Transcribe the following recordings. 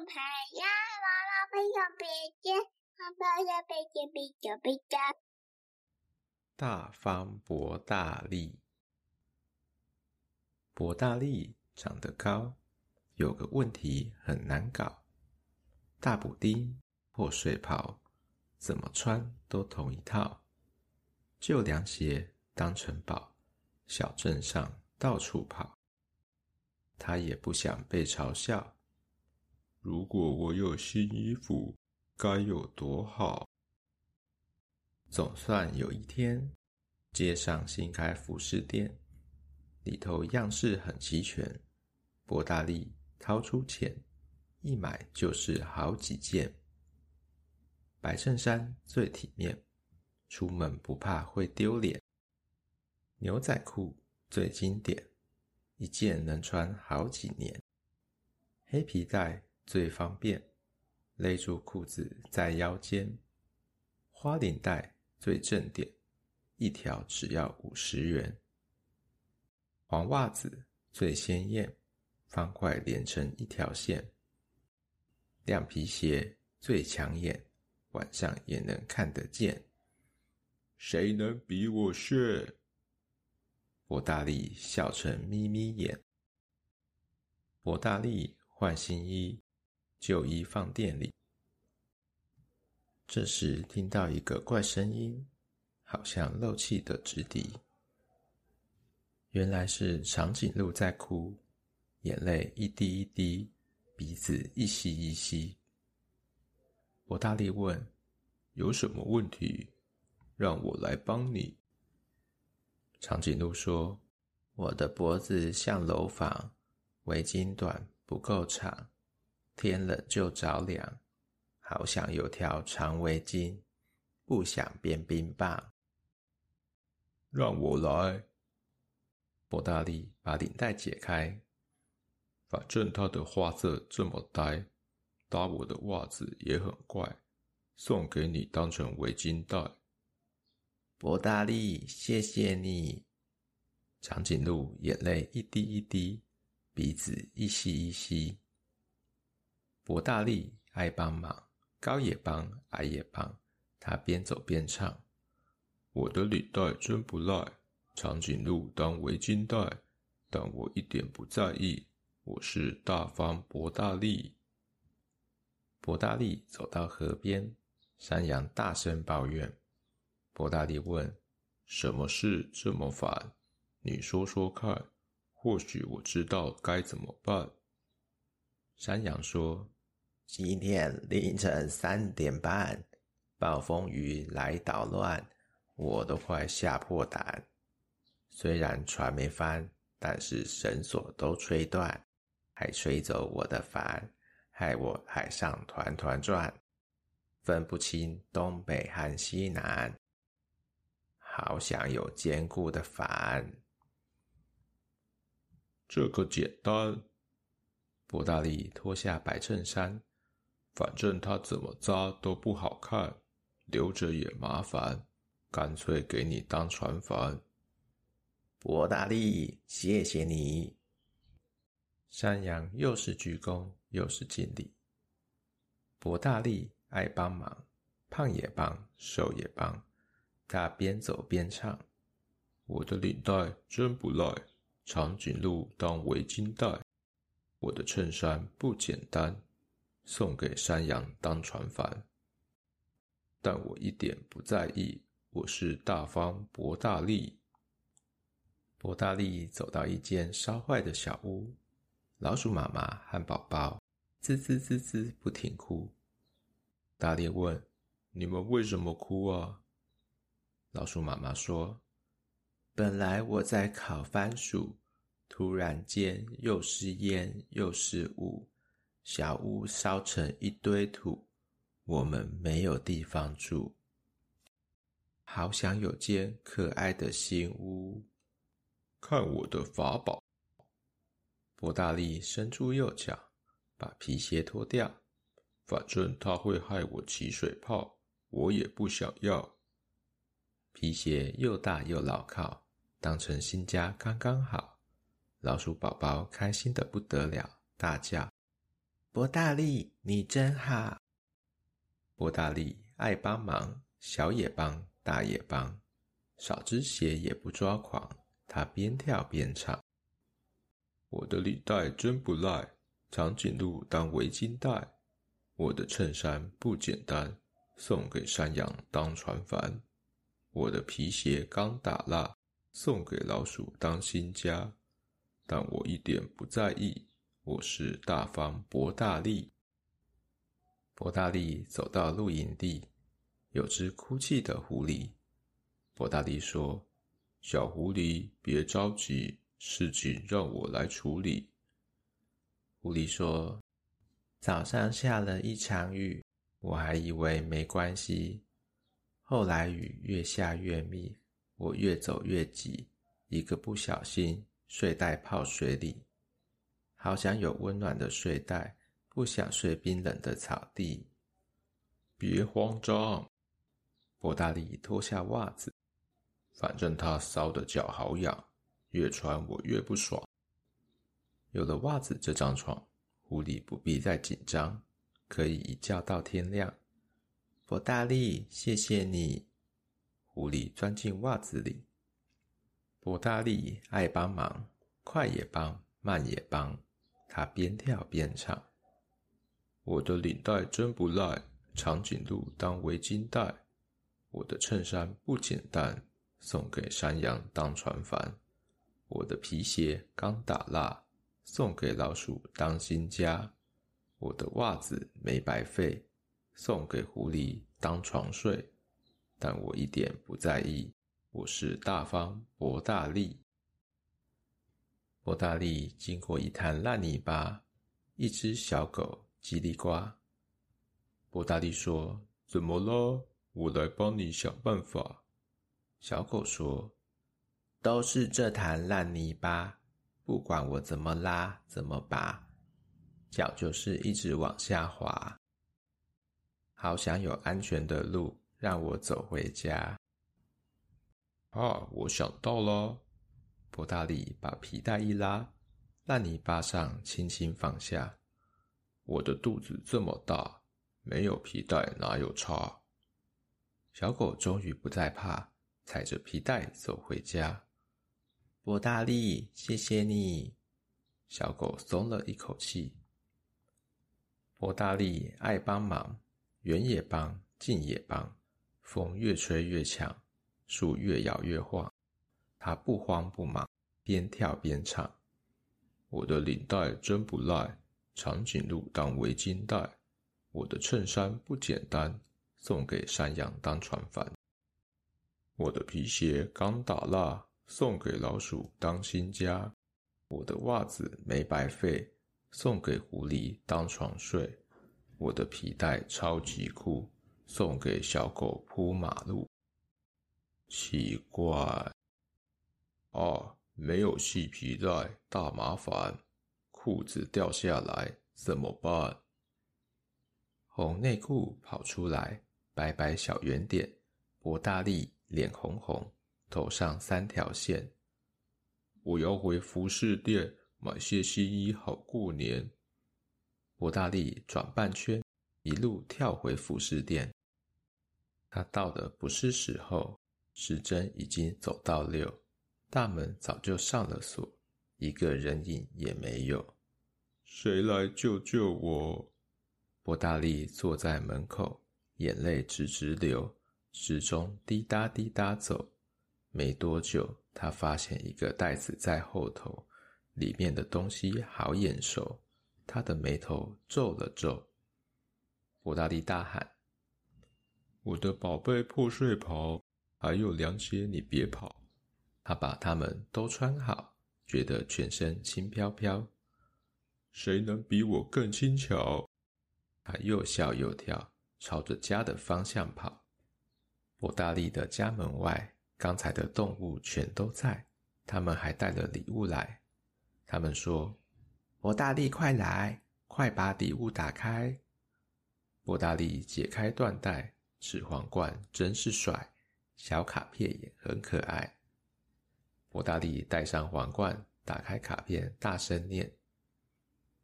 朋友，大方伯大利。伯大利长得高，有个问题很难搞：大补丁、破睡袍，怎么穿都同一套。旧凉鞋当城堡，小镇上到处跑。他也不想被嘲笑，如果我有新衣服，该有多好。总算有一天，街上新开服饰店，里头样式很齐全。伯大利掏出钱，一买就是好几件。白衬衫最体面，出门不怕会丢脸。牛仔裤最经典，一件能穿好几年。黑皮带最方便，勒住裤子在腰间。花领带最正点，一条只要50元。黄袜子最鲜艳，方块连成一条线。亮皮鞋最抢眼，晚上也能看得见。谁能比我炫？伯大利笑成眯眯眼。伯大利换新衣，旧衣放店里。这时听到一个怪声音，好像漏气的直笛。原来是长颈鹿在哭，眼泪一滴一滴，鼻子一吸一吸。伯大利问：有什么问题？让我来帮你。长颈鹿说：我的脖子像楼房，围巾短不够长，天冷就着凉。好想有条长围巾，不想变冰棒。让我来。伯大利把领带解开，反正他的花色这么呆，搭我的袜子也很怪，送给你当成围巾带。伯大利，谢谢你。长颈鹿眼泪一滴一滴，鼻子一吸一吸。伯大利爱帮忙，高也帮，矮也帮，他边走边唱：我的领带真不赖，长颈鹿当围巾带，但我一点不在意，我是大方伯大利。伯大利走到河边，山羊大声抱怨。伯大利问：什么事这么烦？你说说看，或许我知道该怎么办。山羊说：今天凌晨3点半，暴风雨来捣乱，我都快吓破胆。虽然船没翻，但是绳索都吹断，还吹走我的帆，害我海上团团转，分不清东北和西南。好想有坚固的帆。这个简单。伯大利脱下白衬衫，反正他怎么扎都不好看，留着也麻烦，干脆给你当船帆。伯大利，谢谢你。山羊又是鞠躬又是敬礼。伯大利爱帮忙，胖也帮，瘦也帮，他边走边唱：我的领带真不赖，长颈鹿当围巾带，我的衬衫不简单，送给山羊当船帆。但我一点不在意，我是大方伯大利。伯大利走到一间烧坏的小屋，老鼠妈妈和宝宝吱吱吱吱不停哭。大力问：你们为什么哭啊？老鼠妈妈说：本来我在烤番薯，突然间又是烟又是雾，小屋烧成一堆土，我们没有地方住。好想有间可爱的新屋。看我的法宝。伯大利伸出右脚，把皮鞋脱掉，反正他会害我起水泡，我也不想要。皮鞋又大又牢靠，当成新家刚刚好。老鼠宝宝开心得不得了，大叫：伯大利，你真好。伯大利爱帮忙，小也帮，大也帮，少只鞋也不抓狂，他边跳边唱。我的领带真不赖，长颈鹿当围巾带。我的衬衫不简单，送给山羊当船帆。我的皮鞋刚打蜡，送给老鼠当新家。但我一点不在意，我是大方伯大利。伯大利走到露营地，有只哭泣的狐狸。伯大利说：“小狐狸，别着急，事情让我来处理。”狐狸说：“早上下了一场雨，我还以为没关系。后来雨越下越密，我越走越急，一个不小心，睡袋泡水里。好想有温暖的睡袋，不想睡冰冷的草地。”别慌张，伯大利脱下袜子，反正他搔的脚好痒，越穿我越不爽。有了袜子这张床，狐狸不必再紧张，可以一觉到天亮。伯大利，谢谢你。狐狸钻进袜子里。伯大利爱帮忙，快也帮，慢也帮，他边跳边唱。我的领带真不赖，长颈鹿当围巾带。我的衬衫不简单，送给山羊当船帆。我的皮鞋刚打蜡，送给老鼠当新家。我的袜子没白费，送给狐狸当床睡。但我一点不在意，我是大方伯大利。伯大利经过一滩烂泥巴，一只小狗叽里呱。伯大利说：“怎么了？我来帮你想办法。”小狗说：“都是这滩烂泥巴，不管我怎么拉怎么拔，脚就是一直往下滑。好想有安全的路让我走回家。”啊，我想到了。伯大利把皮带一拉，烂泥巴上轻轻放下。我的肚子这么大，没有皮带哪有差。小狗终于不再怕，踩着皮带走回家。伯大利，谢谢你。小狗松了一口气。伯大利爱帮忙，远也帮，近也帮，风越吹越强，树越摇越晃，他不慌不忙，边跳边唱。我的领带真不赖，长颈鹿当围巾带。我的衬衫不简单，送给山羊当船帆。我的皮鞋刚打蜡，送给老鼠当新家。我的袜子没白费，送给狐狸当床睡。我的皮带超级酷，送给小狗铺马路。奇怪啊，没有细皮带大麻烦，裤子掉下来怎么办？红内裤跑出来，白白小圆点。伯大利脸红红，头上3条线。我要回服饰店买些新衣好过年。伯大利转半圈，一路跳回服饰店。他到的不是时候，时针已经走到6，大门早就上了锁，一个人影也没有。谁来救救我？伯大利坐在门口，眼泪直直流，时钟滴答滴答走。没多久，他发现一个袋子在后头，里面的东西好眼熟，他的眉头皱了皱。伯大利大喊：“我的宝贝破睡袍，还有凉鞋，你别跑！”他把它们都穿好，觉得全身轻飘飘。谁能比我更轻巧？他又笑又跳，朝着家的方向跑。伯大利的家门外，刚才的动物全都在，他们还带了礼物来。他们说：“伯大利，快来，快把礼物打开。”伯大利解开缎带，纸皇冠真是帅，小卡片也很可爱。伯大利戴上皇冠，打开卡片，大声念：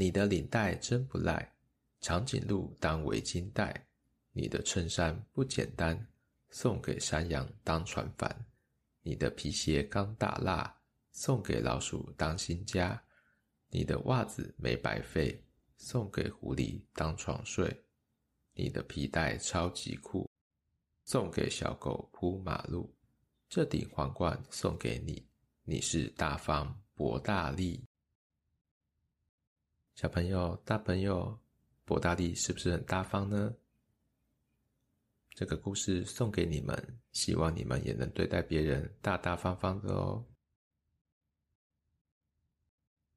你的领带真不赖，长颈鹿当围巾带。你的衬衫不简单，送给山羊当船帆。你的皮鞋刚打蜡，送给老鼠当新家。你的袜子没白费，送给狐狸当床睡。你的皮带超级酷，送给小狗铺马路。这顶皇冠送给你，你是大方博大利。小朋友、大朋友，博大利是不是很大方呢？这个故事送给你们，希望你们也能对待别人大大方方的哦。